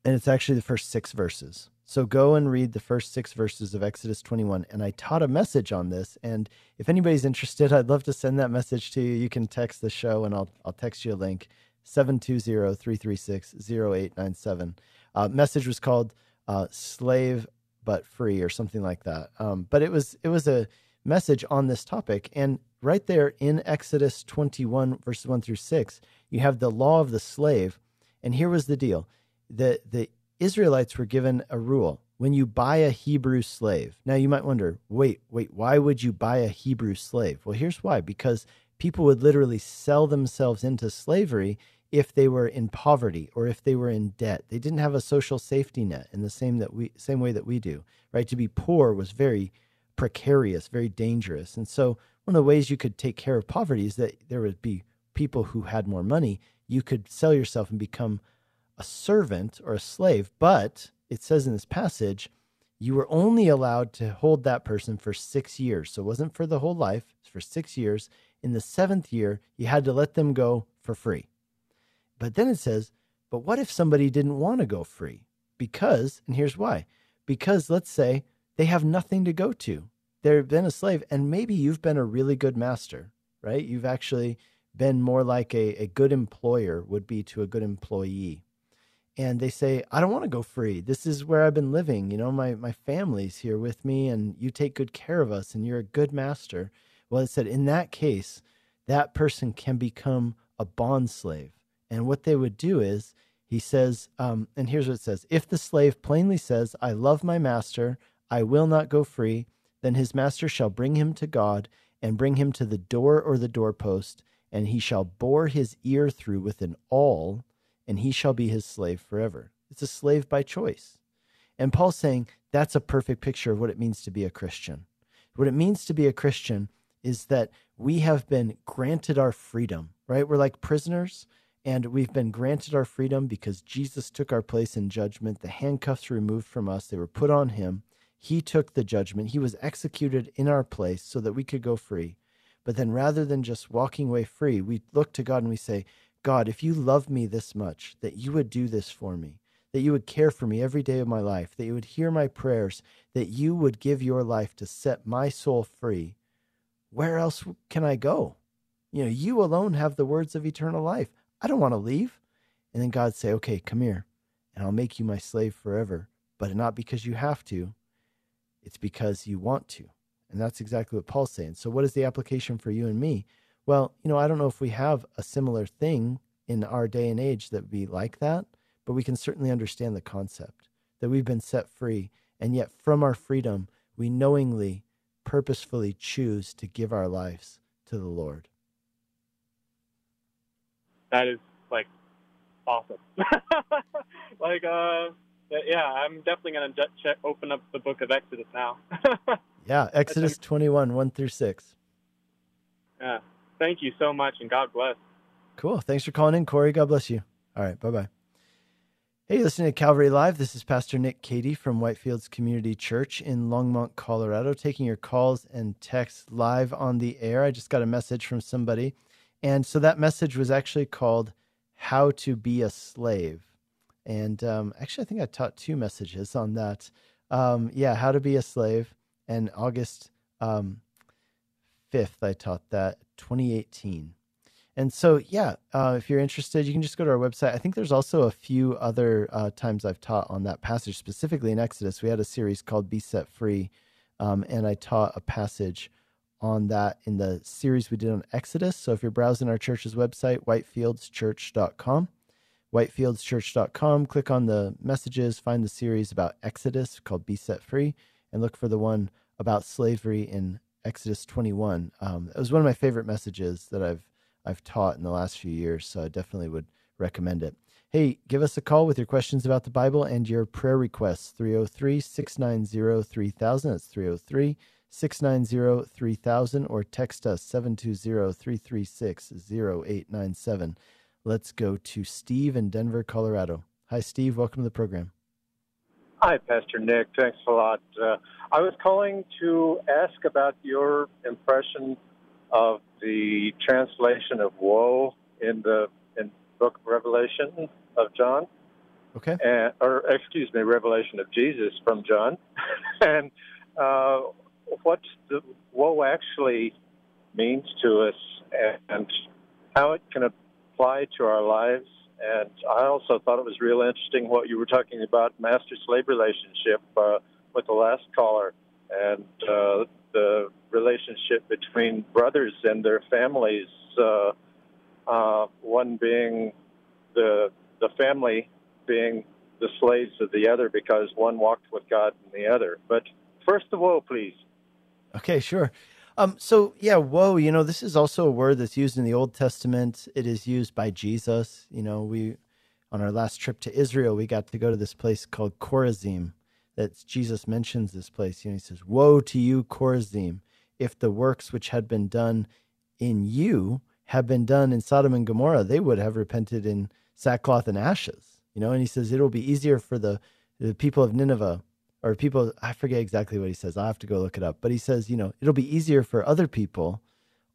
And it's actually the first six verses. So go and read the first six verses of Exodus twenty-one. And I taught a message on this. And if anybody's interested, I'd love to send that message to you. You can text the show, and I'll I'll text you a link, seven two zero, three three six, zero eight nine seven. Uh, message was called uh, Slave But Free or something like that. Um, but it was it was a message on this topic. And right there in Exodus twenty-one, verses one through six, you have the law of the slave. And here was the deal. The, the Israelites were given a rule. When you buy a Hebrew slave, now you might wonder, wait, wait, why would you buy a Hebrew slave? Well, here's why. Because people would literally sell themselves into slavery if they were in poverty or if they were in debt. They didn't have a social safety net in the same that we same way that we do, right? To be poor was very precarious, very dangerous. And so one of the ways you could take care of poverty is that there would be people who had more money. You could sell yourself and become a servant or a slave, but it says in this passage, you were only allowed to hold that person for six years. So it wasn't for the whole life, it's for six years. In the seventh year, you had to let them go for free. But then it says, but what if somebody didn't want to go free? Because, and here's why, because let's say they have nothing to go to. They've been a slave, and maybe you've been a really good master, right? You've actually been more like a, a good employer would be to a good employee. And they say, I don't want to go free. This is where I've been living. You know, my, my family's here with me, and you take good care of us, and you're a good master. Well, it said in that case, that person can become a bond slave. And what they would do is, he says, um, and here's what it says. If the slave plainly says, I love my master, I will not go free, then his master shall bring him to God and bring him to the door or the doorpost, and he shall bore his ear through with an awl, and he shall be his slave forever. It's a slave by choice. And Paul's saying that's a perfect picture of what it means to be a Christian. What it means to be a Christian is that we have been granted our freedom, right? We're like prisoners, and we've been granted our freedom because Jesus took our place in judgment. The handcuffs were removed from us. They were put on him. He took the judgment. He was executed in our place so that we could go free. But then rather than just walking away free, we look to God and we say, God, if you love me this much, that you would do this for me, that you would care for me every day of my life, that you would hear my prayers, that you would give your life to set my soul free, where else can I go? You know, you alone have the words of eternal life. I don't want to leave. And then God say, okay, come here, and I'll make you my slave forever, but not because you have to. It's because you want to. And that's exactly what Paul's saying. So what is the application for you and me? Well, you know, I don't know if we have a similar thing in our day and age that would be like that, but we can certainly understand the concept that we've been set free, and yet from our freedom, we knowingly, purposefully choose to give our lives to the Lord. That is, like, awesome. like, uh, yeah, I'm definitely going to check, open up the book of Exodus now. Yeah, Exodus twenty-one, one through six. Yeah. Thank you so much, and God bless. Cool. Thanks for calling in, Corey. God bless you. All right. Bye-bye. Hey, you're listening to Calvary Live. This is Pastor Nick Cady from Whitefields Community Church in Longmont, Colorado, taking your calls and texts live on the air. I just got a message from somebody, and so that message was actually called How to Be a Slave. And um, actually, I think I taught two messages on that. Um, yeah, How to Be a Slave, and August um, fifth, I taught that, twenty eighteen. And so, yeah, uh, if you're interested, you can just go to our website. I think there's also a few other uh, times I've taught on that passage, specifically in Exodus. We had a series called Be Set Free, um, and I taught a passage on that in the series we did on Exodus. So if you're browsing our church's website, whitefields church dot com, whitefields church dot com, click on the messages, find the series about Exodus called Be Set Free, and look for the one about slavery in Exodus twenty-one. Um, it was one of my favorite messages that I've I've taught in the last few years, so I definitely would recommend it. Hey, give us a call with your questions about the Bible and your prayer requests, three oh three, six nine oh, three thousand. That's three oh three, six nine oh, three thousand, or text us, seven two zero, three three six, zero eight nine seven. Let's go to Steve in Denver, Colorado. Hi, Steve. Welcome to the program. Hi, Pastor Nick. Thanks a lot. Uh, I was calling to ask about your impression of the translation of woe in the in book of Revelation of John. Okay. And, or, excuse me, Revelation of Jesus from John. And uh, what the woe actually means to us and how it can apply to our lives. And I also thought it was real interesting what you were talking about, master-slave relationship uh, with the last caller, and uh, the relationship between brothers and their families, uh, uh, one being the the family being the slaves of the other because one walked with God and the other. But first of all, please. Okay, sure. Um, so, yeah, woe, you know, this is also a word that's used in the Old Testament. It is used by Jesus. You know, we, on our last trip to Israel, we got to go to this place called Chorazim. That's Jesus mentions this place. You know, he says, woe to you, Chorazim, if the works which had been done in you had been done in Sodom and Gomorrah, they would have repented in sackcloth and ashes. You know, and he says, it'll be easier for the, the people of Nineveh. Or people, I forget exactly what he says. I'll have to go look it up. But he says, you know, it'll be easier for other people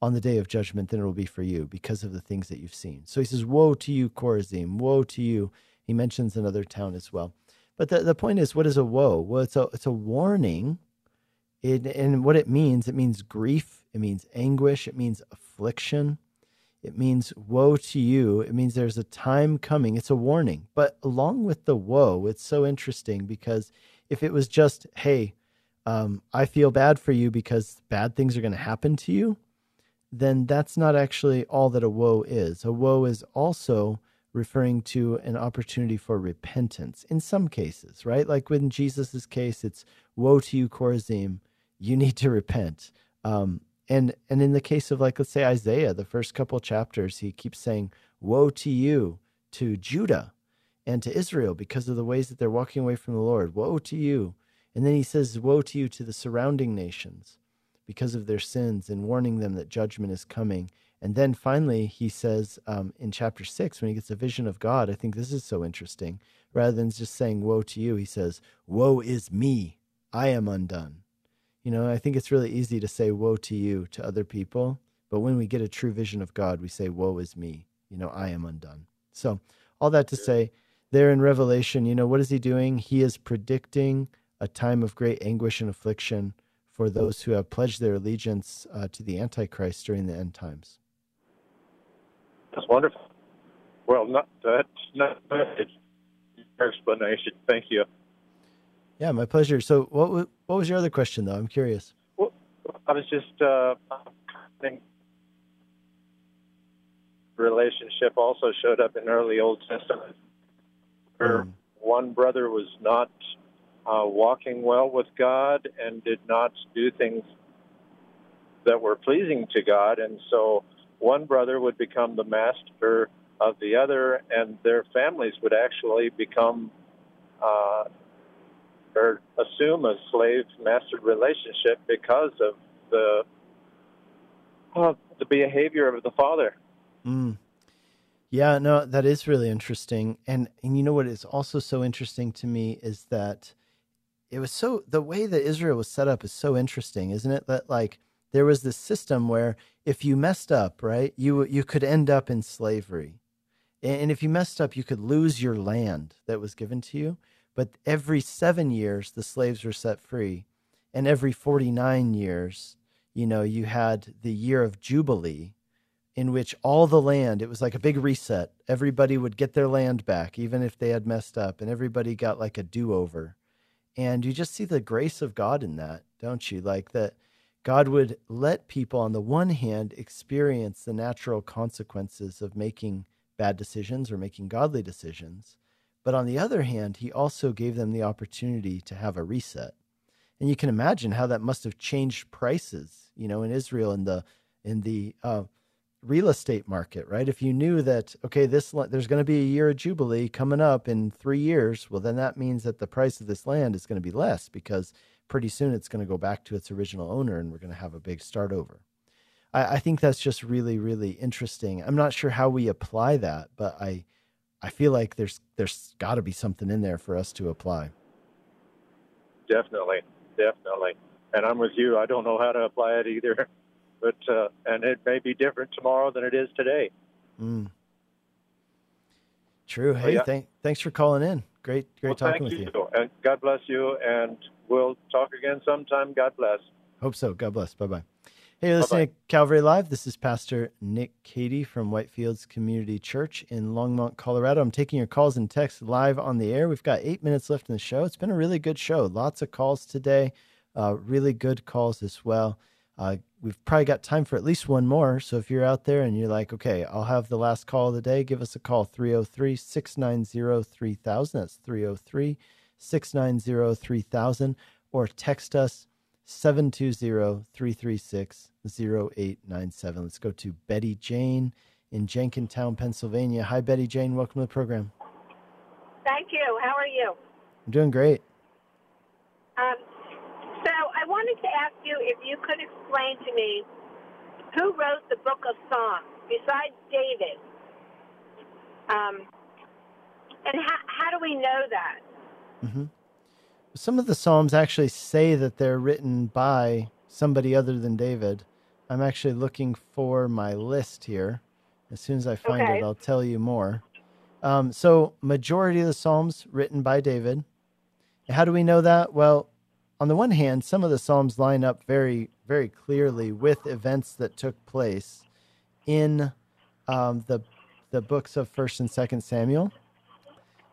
on the day of judgment than it'll be for you because of the things that you've seen. So he says, woe to you, Chorazim, woe to you. He mentions another town as well. But the, the point is, what is a woe? Well, it's a, it's a warning. It, and what it means, it means grief. It means anguish. It means affliction. It means woe to you. It means there's a time coming. It's a warning. But along with the woe, it's so interesting because if it was just, hey, um, I feel bad for you because bad things are going to happen to you, then that's not actually all that a woe is. A woe is also referring to an opportunity for repentance in some cases, right? Like in Jesus's case, it's woe to you, Chorazim, you need to repent. Um, and and in the case of, like, let's say Isaiah, the first couple chapters, he keeps saying, woe to you, to Judah, and to Israel because of the ways that they're walking away from the Lord. Woe to you. And then he says, woe to you to the surrounding nations because of their sins and warning them that judgment is coming. And then finally, he says um, in chapter six, when he gets a vision of God, I think this is so interesting. Rather than just saying, woe to you, he says, woe is me. I am undone. You know, I think it's really easy to say woe to you to other people. But when we get a true vision of God, we say, woe is me. You know, I am undone. So all that to say, there in Revelation, you know, what is he doing? He is predicting a time of great anguish and affliction for those who have pledged their allegiance uh, to the Antichrist during the end times. That's wonderful. Well, not that's not your explanation. Thank you. Yeah, my pleasure. So, what was, what was your other question, though? I'm curious. Well, I was just uh, thinking. Relationship also showed up in early Old Testament. Mm. One brother was not uh, walking well with God and did not do things that were pleasing to God. And so one brother would become the master of the other, and their families would actually become uh, or assume a slave-master relationship because of the, uh, the behavior of the father. Mm. Yeah, no, that is really interesting. And and you know what is also so interesting to me is that it was so, the way that Israel was set up is so interesting, isn't it? That, like, there was this system where if you messed up, right, you you could end up in slavery. And if you messed up, you could lose your land that was given to you. But every seven years, the slaves were set free. And every forty-nine years, you know, you had the year of Jubilee, in which all the land, it was like a big reset. Everybody would get their land back, even if they had messed up, and everybody got like a do-over. And you just see the grace of God in that, don't you? Like that God would let people, on the one hand, experience the natural consequences of making bad decisions or making godly decisions. But on the other hand, he also gave them the opportunity to have a reset. And you can imagine how that must have changed prices, you know, in Israel in the in the uh, real estate market, right? If you knew that, okay, this there's going to be a year of Jubilee coming up in three years, well, then that means that the price of this land is going to be less because pretty soon it's going to go back to its original owner and we're going to have a big start over. I, I think that's just really, really interesting. I'm not sure how we apply that, but I I feel like there's there's got to be something in there for us to apply. Definitely, definitely. And I'm with you. I don't know how to apply it either. But uh, and it may be different tomorrow than it is today. Mm. True. Hey, oh, yeah. th- thanks for calling in. Great, great well, talking with you. you. And God bless you. And we'll talk again sometime. God bless. Hope so. God bless. Bye bye. Hey, you're listening Bye-bye. to Calvary Live. This is Pastor Nick Cady from Whitefields Community Church in Longmont, Colorado. I'm taking your calls and texts live on the air. We've got eight minutes left in the show. It's been a really good show. Lots of calls today. Uh, really good calls as well. Uh, we've probably got time for at least one more. So if you're out there and you're like, okay, I'll have the last call of the day, give us a call, three oh three, six nine oh, three thousand. That's three oh three, six nine oh, three thousand. Or text us, seven two zero, three three six, zero eight nine seven. Let's go to Betty Jane in Jenkintown, Pennsylvania. Hi, Betty Jane. Welcome to the program. Thank you. How are you? I'm doing great. Um, so I wanted to ask you if you could explain to me who wrote the Book of Psalms besides David, um, and how, how do we know that? Mm-hmm. Some of the Psalms actually say that they're written by somebody other than David. I'm actually looking for my list here. As soon as I find okay. it, I'll tell you more. Um, so majority of the Psalms written by David. How do we know that? Well, on the one hand, some of the Psalms line up very, very clearly with events that took place in um, the the books of First and Second Samuel.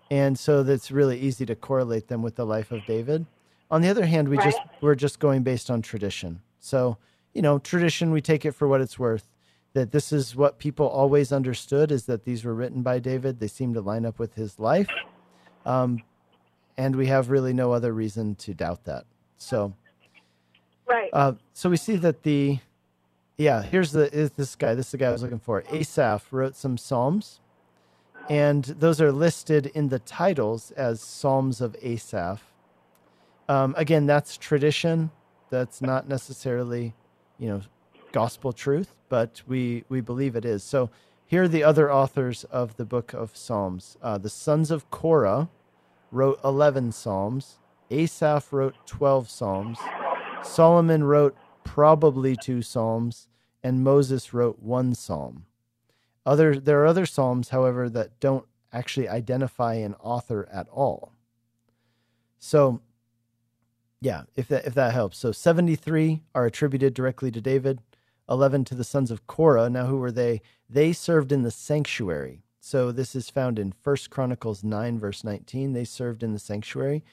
And so that's really easy to correlate them with the life of David. On the other hand, we right. just, we're just going based on tradition. So, you know, tradition, we take it for what it's worth, that this is what people always understood is that these were written by David. They seem to line up with his life. Um, and we have really no other reason to doubt that. So, right. Uh, so we see that the, yeah, here's the, is this guy, this is the guy I was looking for. Asaph wrote some Psalms. And those are listed in the titles as Psalms of Asaph. Um, again, that's tradition. That's not necessarily, you know, gospel truth, but we, we believe it is. So here are the other authors of the Book of Psalms. Uh, the Sons of Korah wrote eleven Psalms. Asaph wrote twelve Psalms. Solomon wrote probably two Psalms. And Moses wrote one Psalm. Other, there are other Psalms, however, that don't actually identify an author at all. So, yeah, if that, if that helps. So seventy-three are attributed directly to David, eleven to the sons of Korah. Now, who were they? They served in the sanctuary. So this is found in First Chronicles nine, verse nineteen. They served in the sanctuary.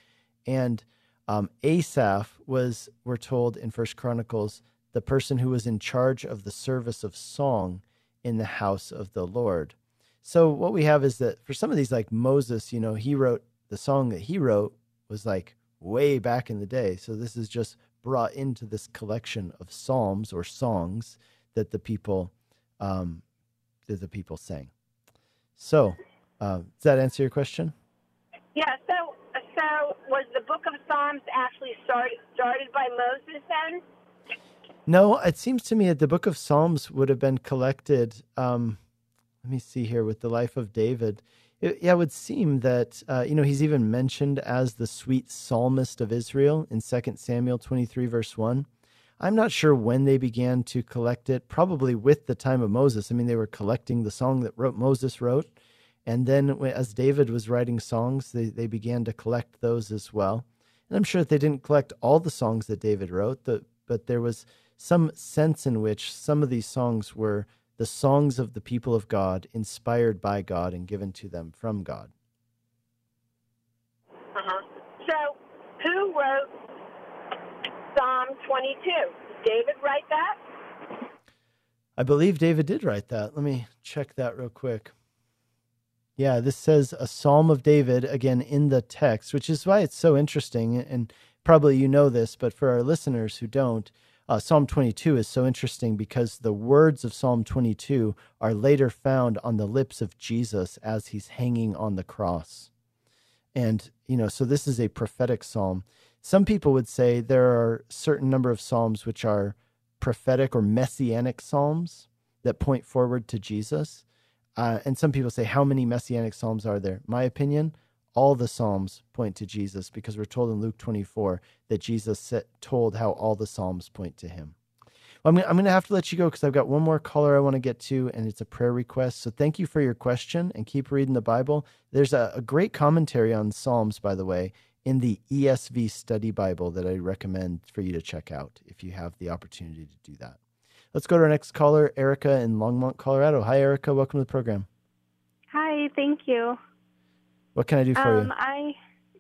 And um, Asaph was, we're told in First Chronicles, the person who was in charge of the service of song in the house of the Lord. So what we have is that for some of these, like Moses, you know, he wrote the song that he wrote was like way back in the day. So this is just brought into this collection of psalms or songs that the people, um, that the people sang. So uh, does that answer your question? Yeah. So, so was the Book of Psalms actually started started by Moses then? No, it seems to me that the Book of Psalms would have been collected. Um, let me see here with the life of David. It, yeah, it would seem that, uh, you know, he's even mentioned as the sweet psalmist of Israel in Second Samuel twenty-three, verse one. I'm not sure when they began to collect it, probably with the time of Moses. I mean, they were collecting the song that wrote Moses wrote. And then as David was writing songs, they, they began to collect those as well. And I'm sure that they didn't collect all the songs that David wrote, the, but there was some sense in which some of these songs were the songs of the people of God, inspired by God and given to them from God. Uh-huh. So who wrote Psalm twenty-two? Did David write that? I believe David did write that. Let me check that real quick. Yeah, this says a Psalm of David, again, in the text, which is why it's so interesting. And probably you know this, but for our listeners who don't, uh, Psalm twenty-two is so interesting because the words of Psalm twenty-two are later found on the lips of Jesus as he's hanging on the cross. And, you know, so this is a prophetic psalm. Some people would say there are a certain number of psalms which are prophetic or messianic psalms that point forward to Jesus. Uh, and some people say, how many messianic psalms are there? My opinion, all the psalms point to Jesus, because we're told in Luke twenty-four that Jesus set, told how all the psalms point to him. Well, I'm going to have to let you go because I've got one more caller I want to get to, and it's a prayer request. So thank you for your question, and keep reading the Bible. There's a, a great commentary on Psalms, by the way, in the E S V Study Bible that I recommend for you to check out if you have the opportunity to do that. Let's go to our next caller, Erica in Longmont, Colorado. Hi, Erica. Welcome to the program. Hi, thank you. What can I do for um, you? I,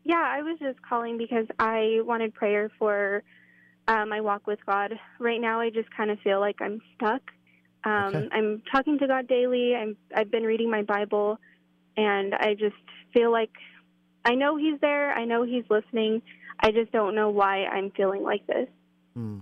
yeah, I was just calling because I wanted prayer for uh, my walk with God. Right now, I just kind of feel like I'm stuck. Um, okay. I'm talking to God daily. I'm, I've been reading my Bible, and I just feel like I know he's there. I know he's listening. I just don't know why I'm feeling like this. Hmm.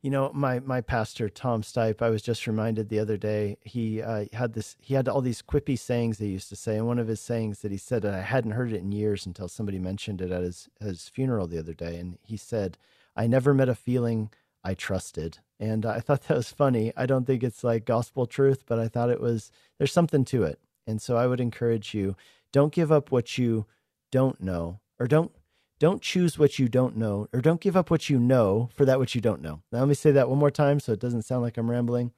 You know, my, my pastor, Tom Stipe, I was just reminded the other day, he uh, had this, he had all these quippy sayings they used to say. And one of his sayings that he said, and I hadn't heard it in years until somebody mentioned it at his, his funeral the other day. And he said, I never met a feeling I trusted. And I thought that was funny. I don't think it's like gospel truth, but I thought it was, there's something to it. And so I would encourage you, don't give up what you don't know, or don't, Don't choose what you don't know, or don't give up what you know for that which you don't know. Now, let me say that one more time so it doesn't sound like I'm rambling.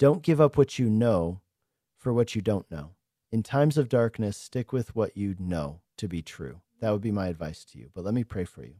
Don't give up what you know for what you don't know. In times of darkness, stick with what you know to be true. That would be my advice to you. But let me pray for you.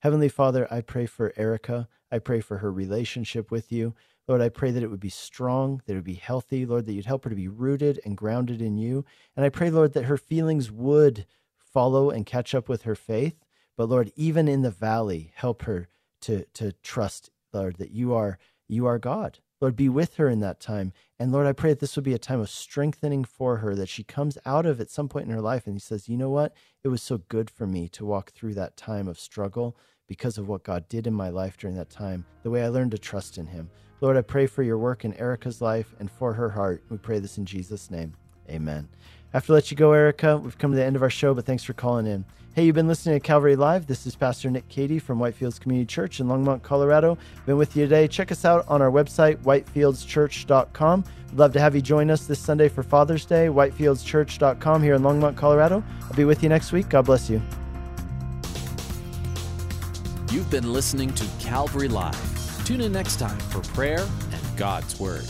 Heavenly Father, I pray for Erica. I pray for her relationship with you. Lord, I pray that it would be strong, that it would be healthy. Lord, that you'd help her to be rooted and grounded in you. And I pray, Lord, that her feelings would follow and catch up with her faith. But Lord, even in the valley, help her to, to trust, Lord, that you are, you are God. Lord, be with her in that time. And Lord, I pray that this will be a time of strengthening for her, that she comes out of at some point in her life and he says, you know what? It was so good for me to walk through that time of struggle because of what God did in my life during that time, the way I learned to trust in him. Lord, I pray for your work in Erica's life and for her heart. We pray this in Jesus' name. Amen. I have to let you go, Erica. We've come to the end of our show, but thanks for calling in. Hey, you've been listening to Calvary Live. This is Pastor Nick Cady from Whitefields Community Church in Longmont, Colorado. Been with you today. Check us out on our website, whitefields church dot com. We'd love to have you join us this Sunday for Father's Day, whitefields church dot com here in Longmont, Colorado. I'll be with you next week. God bless you. You've been listening to Calvary Live. Tune in next time for prayer and God's Word.